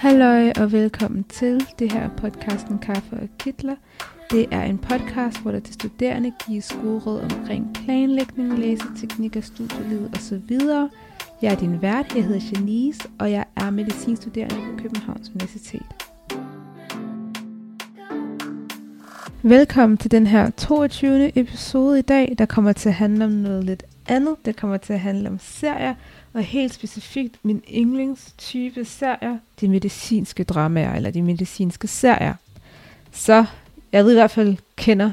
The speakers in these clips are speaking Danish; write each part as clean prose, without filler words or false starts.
Halløj og velkommen til. Det her er podcasten Kaffe og Kittler. Det er en podcast, hvor der til studerende gives gode råd omkring planlægning, læseteknikker, studielivet osv. Jeg er din vært, jeg hedder Janice, og jeg er medicinstuderende på Københavns Universitet. Velkommen til den her 22. episode i dag, der kommer til at handle om noget lidt andet. Det kommer til at handle om serier, og helt specifikt min yndlingstype serier, de medicinske dramaer, eller de medicinske serier. Så jeg ved i hvert fald kender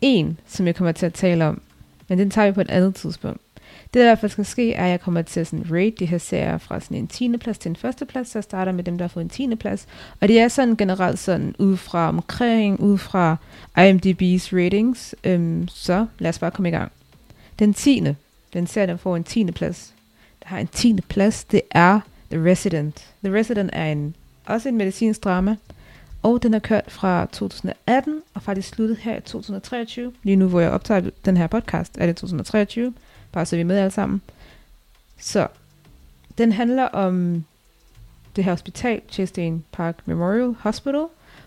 en, som jeg kommer til at tale om, men den tager vi på et andet tidspunkt. Det der i hvert fald skal ske, er, at jeg kommer til at sådan rate de her serier fra sådan en 10. plads til en 1. plads, så jeg starter med dem, der har fået en 10. plads. Og det er sådan generelt sådan ud fra IMDb's ratings, så lad os bare komme i gang. Den serie, der får en 10. plads, der har en 10. plads, det er The Resident. The Resident er også en medicinsk drama, og den er kørt fra 2018, og faktisk sluttet her i 2023. Lige nu, hvor jeg optager den her podcast, er det 2023. Bare så vi med alle sammen. Så den handler om det her hospital, Chastain Park Memorial Hospital,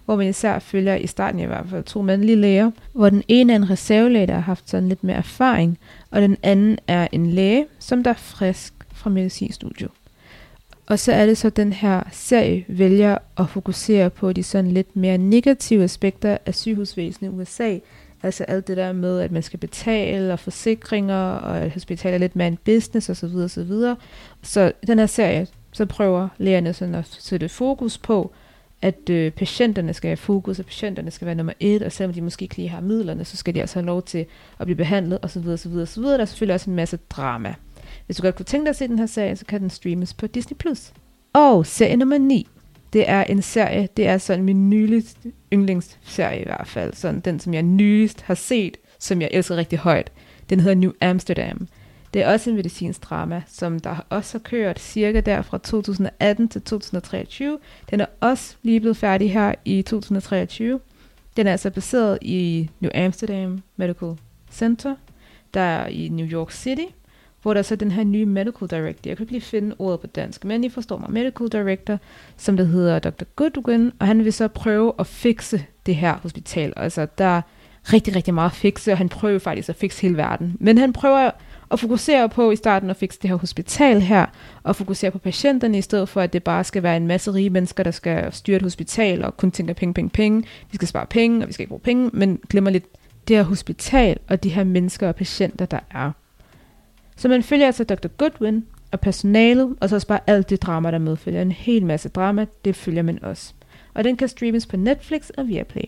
hvor man især følger i starten i hvert fald 2 mandlige læger, hvor den ene er en reservelæge, der har haft sådan lidt mere erfaring, og den anden er en læge, som der er frisk fra medicinstudiet. Og så er det så, den her serie vælger at fokusere på de sådan lidt mere negative aspekter af sygehusvæsenet i USA. Altså alt det der med, at man skal betale og forsikringer, og at hospitaler er lidt mere en business osv. osv. Så den her serie, så prøver lægerne sådan at sætte fokus på, at patienterne skal have fokus, og patienterne skal være nummer 1, og selvom de måske ikke lige har midlerne, så skal de altså have lov til at blive behandlet osv. osv. Der er selvfølgelig også en masse drama. Hvis du godt kunne tænke dig at se den her serie, så kan den streames på Disney Plus. Og serie nummer 9. Det er en serie, det er sådan min nyligst yndlingsserie i hvert fald, sådan den, som jeg nyligst har set, som jeg elsker rigtig højt. Den hedder New Amsterdam. Det er også en medicinsk drama, som der også har kørt cirka der fra 2018 til 2023. Den er også lige blevet færdig her i 2023. Den er altså baseret i New Amsterdam Medical Center, der er i New York City, hvor der er så den her nye medical director, jeg kan ikke lige finde ordet på dansk, men I forstår mig, medical director, som der hedder Dr. Goodwin, og han vil så prøve at fikse det her hospital. Altså, der er rigtig, rigtig meget at fikse, og han prøver faktisk at fikse hele verden. Men han prøver at fokusere på i starten at fikse det her hospital her, og fokusere på patienterne, i stedet for, at det bare skal være en masse rige mennesker, der skal styre et hospital, og kun tænker penge, penge, penge. Vi skal spare penge, og vi skal ikke bruge penge, men glemmer lidt det her hospital, og de her mennesker og patienter, der er. Så man følger altså Dr. Goodwin og personalet, og så også bare alt det drama, der medfølger. En hel masse drama, det følger man også. Og den kan streames på Netflix og Viaplay.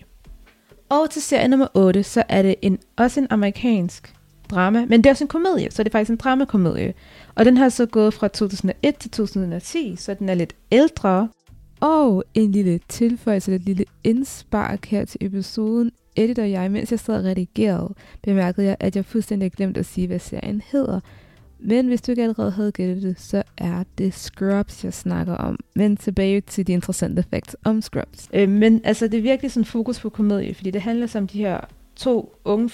Og til serie nummer 8, så er det også en amerikansk drama, men det er også en komedie, så det er faktisk en dramakomedie. Og den har så gået fra 2001 til 2010, så den er lidt ældre. Og en lille tilføjelse, et lille indspark her til episoden. Editor jeg, mens jeg sad og redigerede, bemærkede jeg, at jeg fuldstændig glemte at sige, hvad serien hedder. Men hvis du ikke allerede havde gættet det, så er det Scrubs, jeg snakker om. Men tilbage til de interessante facts om Scrubs. Men altså, det er virkelig sådan fokus på komedie, fordi det handler om de her 2 unge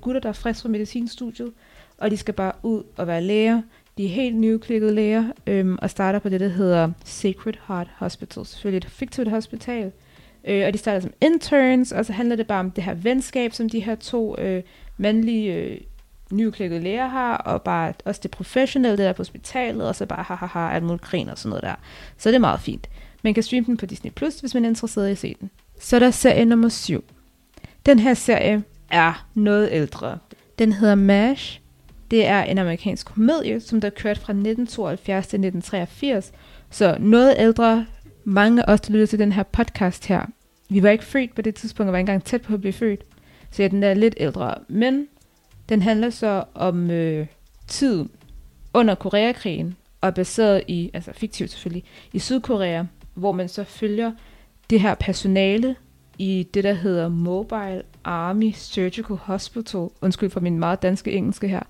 gutter, der er friske fra medicinstudiet, og de skal bare ud og være læger. De er helt nyklikkede læger, og starter på det, der hedder Sacred Heart Hospital. Selvfølgelig et fiktivt hospital. Og de starter som interns, og så handler det bare om det her venskab, som de her 2 mandlige nyklækkede læger har, og bare også det professionelle, det der på hospitalet, og så bare hahaha, alt muligt grin og sådan noget der. Så det er meget fint. Man kan streame den på Disney+, hvis man er interesseret i at se den. Så der er serie nummer 7. Den her serie er noget ældre. Den hedder MASH. Det er en amerikansk komedie, som der er kørt fra 1972 til 1983. Så noget ældre. Mange af os, der lytter til den her podcast her. Vi var ikke født på det tidspunkt, og var ikke engang tæt på at blive født. Så ja, den er lidt ældre. Men den handler så om tiden under Koreakrigen, og er baseret i, altså fiktivt selvfølgelig, i Sydkorea, hvor man så følger det her personale i det, der hedder Mobile Army Surgical Hospital. Undskyld for min meget danske engelske her.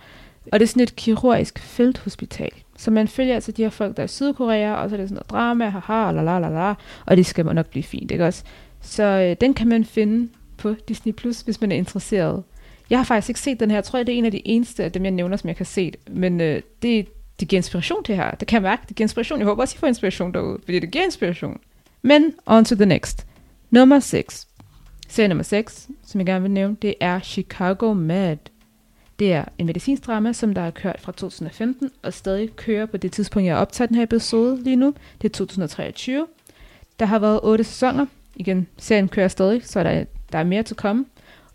Og det er sådan et kirurgisk felthospital. Så man følger altså de her folk, der er i Sydkorea, og så er det sådan noget drama, haha, lalalala, og det skal nok blive fint, ikke også? Så den kan man finde på Disney+, hvis man er interesseret. Jeg har faktisk ikke set den her, jeg tror, det er en af de eneste af dem, jeg nævner, som jeg kan se, men det det giver inspiration det her. Det kan jeg mærke, det giver inspiration. Jeg håber også, I får inspiration derude, fordi det giver inspiration. Men on to the next. Nummer 6. Serie nummer 6, som jeg gerne vil nævne, det er Chicago Med. Det er en medicinsk drama, som der er kørt fra 2015, og stadig kører på det tidspunkt, jeg har optaget den her episode lige nu. Det er 2023. Der har været 8 sæsoner. Igen, serien kører stadig, så der er mere til komme.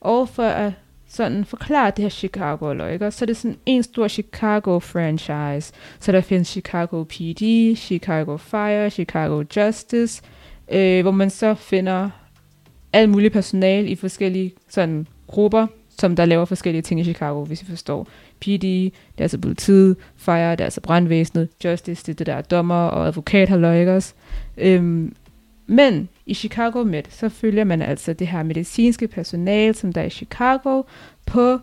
Og for at sådan forklare det her Chicago-løg, så er det sådan en stor Chicago-franchise. Så der findes Chicago PD, Chicago Fire, Chicago Justice, hvor man så finder alt muligt personale i forskellige sådan grupper, som der laver forskellige ting i Chicago, hvis I forstår. PD, det er altså politiet, Fire, det er altså brandvæsenet, Justice, det er det der dommer og advokat, halløjkers. Men i Chicago Med, så følger man altså det her medicinske personale, som der er i Chicago, på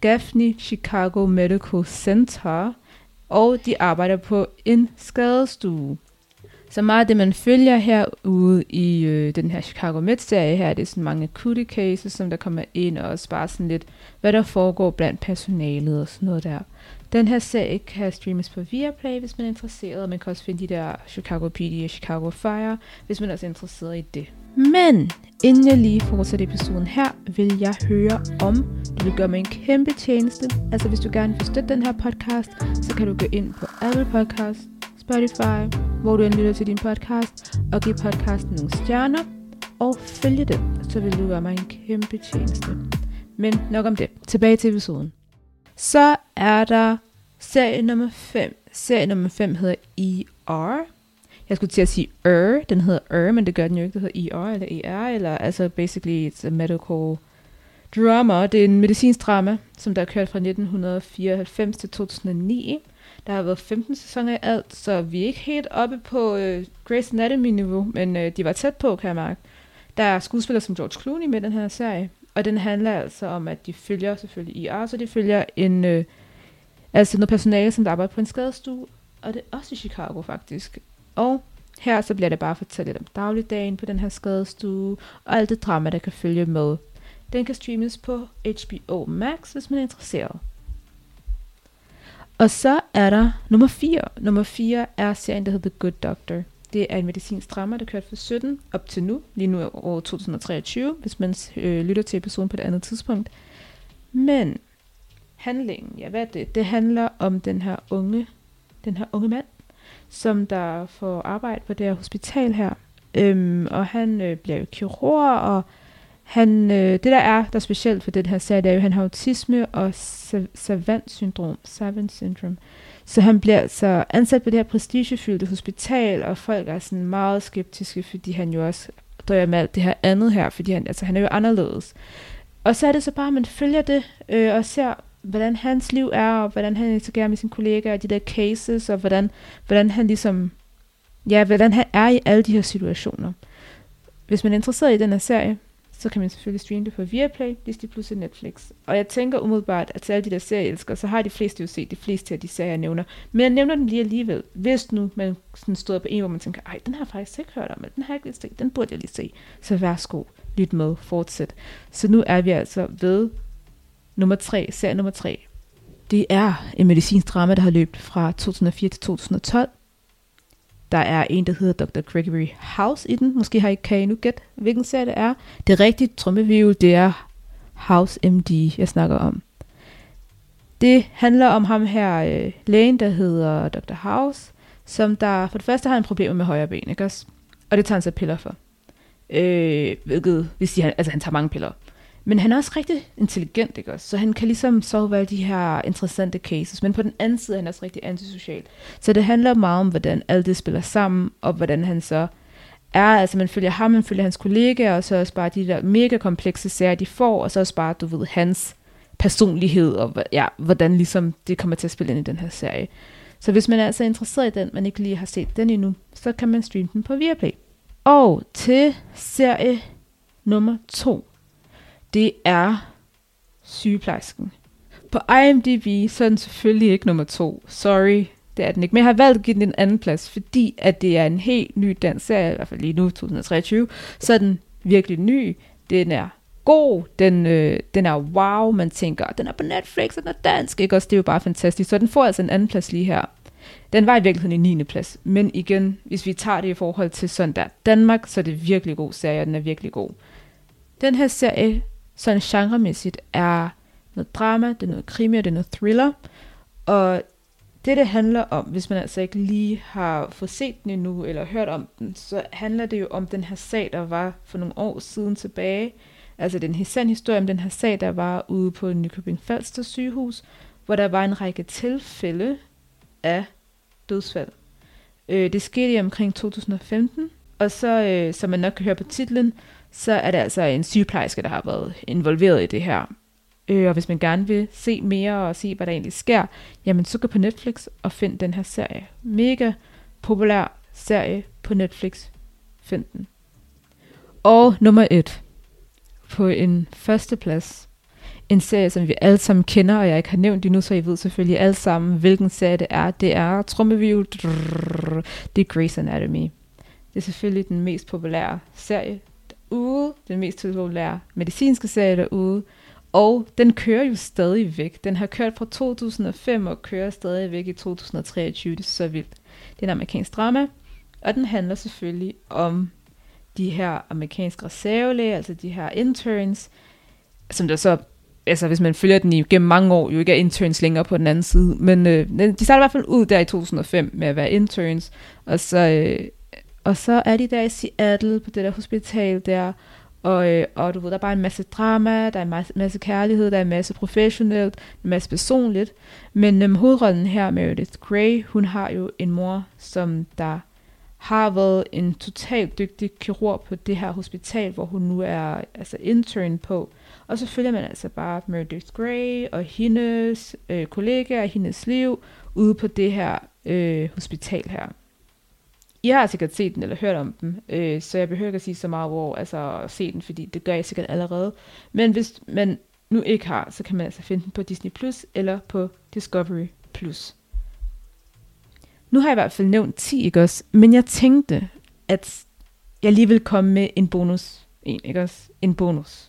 Gaffney Chicago Medical Center, og de arbejder på en skadestue. Så meget af det, man følger herude i den her Chicago Med-serie her, det er sådan mange cutie cases, som der kommer ind, og også bare sådan lidt, hvad der foregår blandt personalet og sådan noget der. Den her serie kan streames på Viaplay, hvis man er interesseret, og man kan også finde de der Chicago PD og Chicago Fire, hvis man også er interesseret i det. Men inden jeg lige fortsætter episoden her, vil jeg høre om, du vil gøre mig en kæmpe tjeneste. Altså hvis du gerne vil støtte den her podcast, så kan du gå ind på Apple Podcast, Spotify, hvor du lytter til din podcast, og give podcasten nogle stjerner, og følge den, så vil du gøre mig en kæmpe tjeneste. Men nok om det. Tilbage til episoden. Så er der serie nummer 5. Serie nummer 5 hedder ER. Jeg skulle til at sige ER. Den hedder ER, men det gør den jo ikke. Det hedder ER eller ER, eller altså basically it's a medical drama. Det er en medicinsk drama, som der er kørt fra 1994 til 2009. Der har været 15 sæsoner i alt, så vi er ikke helt oppe på Grey's Anatomy-niveau, men de var tæt på, kan jeg mærke. Der er skuespillere som George Clooney med den her serie, og den handler altså om, at de følger selvfølgelig IR, så de følger en, altså noget personale, som der arbejder på en skadestue, og det er også i Chicago faktisk. Og her så bliver det bare fortalt lidt om dagligdagen på den her skadestue, og alt det drama, der kan følge med. Den kan streames på HBO Max, hvis man er interesseret. Og så er der nummer 4. Nummer 4 er serien, der hedder The Good Doctor. Det er en medicinsk drama, der kørt fra 17 op til nu. Lige nu er år 2023, hvis man lytter til episoden på et andet tidspunkt. Men handlingen, ja hvad er det? Det handler om den her unge mand, som der får arbejde på det her hospital her. Og han bliver jo kirurg, og han, det der er specielt for den her serie, det er jo, han har autisme og savant syndrom. Så han bliver så ansat på det her prestigefyldte hospital, og folk er sådan meget skeptiske, fordi han jo også drøjer med alt det her andet her, fordi han er jo anderledes. Og så er det så bare, at man følger det, og ser, hvordan hans liv er, og hvordan han interagerer med sine kollegaer, og de der cases, og hvordan han ligesom, ja, hvordan han er i alle de her situationer. Hvis man er interesseret i den her serie, så kan man selvfølgelig streame det på Viaplay, Disney Plus og Netflix. Og jeg tænker umiddelbart, at til alle de der serieelskere, så har de fleste jo set de fleste af de serier, jeg nævner. Men jeg nævner dem lige alligevel. Hvis nu man sådan stod på en, hvor man tænker, ej, den har jeg faktisk ikke hørt om, eller den har jeg ikke set, den burde jeg lige se. Så værsgo, lyt med, fortsæt. Så nu er vi altså ved serie nummer 3. Det er en medicinsk drama, der har løbet fra 2004 til 2012. Der er en, der hedder Dr. Gregory House i den. Måske har I kan I nu gætte, hvilken serie det er. Det rigtige trummevirvel, det er House MD, jeg snakker om. Det handler om ham her, lægen, der hedder Dr. House, som der for det første har en problem med højre ben, ikke også? Og det tager han så piller for. Hvilket vil sige, han tager mange piller. Men han er også rigtig intelligent, ikke også? Så han kan ligesom solve alle de her interessante cases. Men på den anden side er han også rigtig antisocial. Så det handler meget om, hvordan alt det spiller sammen, og hvordan han så er. Altså man følger ham, man følger hans kollegaer, og så også bare de der mega komplekse sager, de får, og så også bare, du ved, hans personlighed, og ja, hvordan ligesom det kommer til at spille ind i den her serie. Så hvis man er altså interesseret i den, man ikke lige har set den endnu, så kan man streame den på Viaplay. Og til serie nummer 2. Det er Sygeplejersken. På IMDb, så er den selvfølgelig ikke nummer 2. Sorry, det er den ikke. Men jeg har valgt at give den en anden plads, fordi at det er en helt ny dansk serie, i hvert fald lige nu, 2023. Så er den virkelig ny. Den er god, den er wow, man tænker, den er på Netflix, og den er dansk, ikke også, det er jo bare fantastisk, så den får altså en anden plads lige her. Den var i virkeligheden i 9. plads, men igen, hvis vi tager det i forhold til sådan der Danmark, så er det virkelig god serie, den er virkelig god. Den her serie, sådan genremæssigt, er noget drama, det er noget krimi, og det er noget thriller, og det handler om, hvis man altså ikke lige har fået set den endnu, eller hørt om den, så handler det jo om den her sag, der var for nogle år siden tilbage. Altså den sand historie om den her sag, der var ude på Nykøbing Falster sygehus, hvor der var en række tilfælde af dødsfald. Det skete i omkring 2015, og så, som man nok kan høre på titlen, så er det altså en sygeplejerske, der har været involveret i det her. Og hvis man gerne vil se mere og se, hvad der egentlig sker, jamen så gå på Netflix og find den her serie. Mega populær serie på Netflix. Find den. Og nummer 1. På en førsteplads. En serie, som vi alle sammen kender, og jeg ikke har nævnt endnu, så I ved selvfølgelig alle sammen, hvilken serie det er. Det er trummevirvel. Det er Grey's Anatomy. Det er selvfølgelig den mest populære serie derude. Den mest populære medicinske serie derude. Og den kører jo stadig væk. Den har kørt fra 2005 og kører stadig væk i 2023. Det er så vildt. Det er en amerikansk drama, og den handler selvfølgelig om de her amerikanske reservelæger, altså de her interns, som der så, altså hvis man følger den igennem mange år, jo ikke er interns længere på den anden side, men de starter i hvert fald ud der i 2005 med at være interns, og så er de der i Seattle på det der hospital der, og du ved, der er bare en masse drama, der er en masse kærlighed, der er en masse professionelt, en masse personligt, men hovedrollen her, Meredith Grey, hun har jo en mor, som der har været en totalt dygtig kirurg på det her hospital, hvor hun nu er altså intern på. Og så følger man altså bare Meredith Grey og hendes kollegaer og hendes liv ude på det her hospital her. I har sikkert set den eller hørt om den, så jeg behøver ikke at sige så meget hvor altså se den, fordi det gør jeg sikkert allerede. Men hvis man nu ikke har, så kan man altså finde den på Disney Plus eller på Discovery Plus. Nu har jeg i hvert fald nævnt 10, ikke også? Men jeg tænkte, at jeg lige vil komme med en bonus.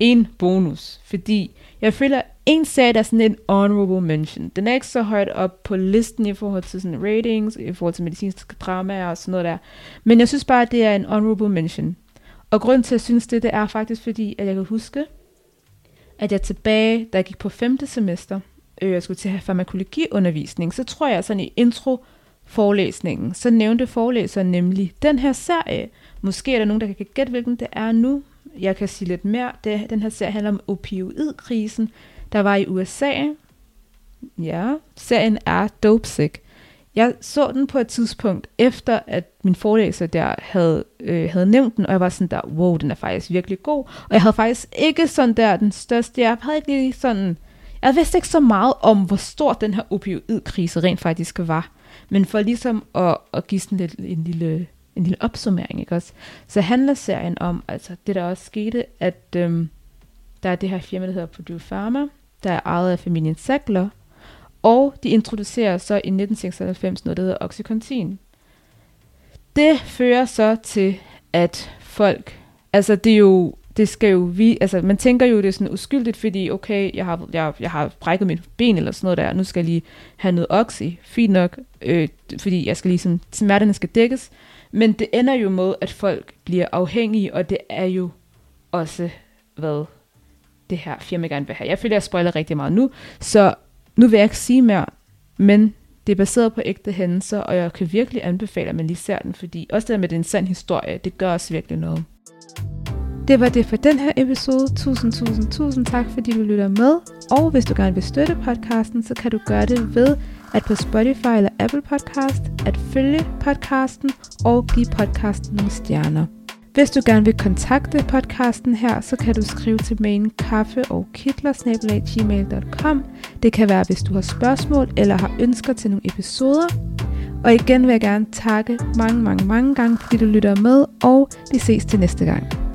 En bonus. Fordi jeg føler, en serie, der er sådan en honorable mention. Den er ikke så højt op på listen i forhold til sådan ratings, i forhold til medicinske dramaer og sådan noget der. Men jeg synes bare, at det er en honorable mention. Og grunden til, at jeg synes det, det er faktisk fordi, at jeg kan huske, at jeg tilbage, da jeg gik på 5. semester, jeg skulle til at have farmakologiundervisning, så tror jeg sådan i introforelæsningen, så nævnte forelæseren nemlig den her serie. Måske er der nogen, der kan gætte, hvilken det er nu. Jeg kan sige lidt mere. Den her serie handler om opioidkrisen, der var i USA. Ja, serien er Dopesick. Jeg så den på et tidspunkt, efter at min forelæser der havde nævnt den, og jeg var sådan der, wow, den er faktisk virkelig god. Og jeg havde faktisk ikke sådan der den største, jeg havde ikke lige sådan... Jeg vidste ikke så meget om, hvor stor den her opioidkrise rent faktisk var. Men for ligesom at give sådan lidt, en lille opsummering, ikke også? Så handler serien om, altså det der også skete, at der er det her firma, der hedder Purdue Pharma, der er ejet af familien Sackler, og de introducerer så i 1996 noget, der hedder oxycontin. Det fører så til, at folk, altså det er jo, det skal jo vi, altså man tænker jo, det er sådan uskyldigt, fordi okay, jeg har brækket mit ben eller sådan noget der, nu skal jeg lige have noget oxy, fint nok, fordi jeg skal ligesom, smerterne skal dækkes, men det ender jo med, at folk bliver afhængige, og det er jo også, hvad det her firma gerne vil have. Jeg føler, jeg spoiler rigtig meget nu, så nu vil jeg ikke sige mere, men det er baseret på ægte hændelser, og jeg kan virkelig anbefale, at man lige ser den, fordi også det der med, den sand historie, det gør også virkelig noget. Det var det for den her episode. Tusind tak, fordi du lytter med. Og hvis du gerne vil støtte podcasten, så kan du gøre det ved, at på Spotify eller Apple Podcast, at følge podcasten og give podcasten nogle stjerner. Hvis du gerne vil kontakte podcasten her, så kan du skrive til mailen kaffeogkittler@gmail.com. Det kan være, hvis du har spørgsmål eller har ønsker til nogle episoder. Og igen vil jeg gerne takke mange gange, fordi du lytter med, og vi ses til næste gang.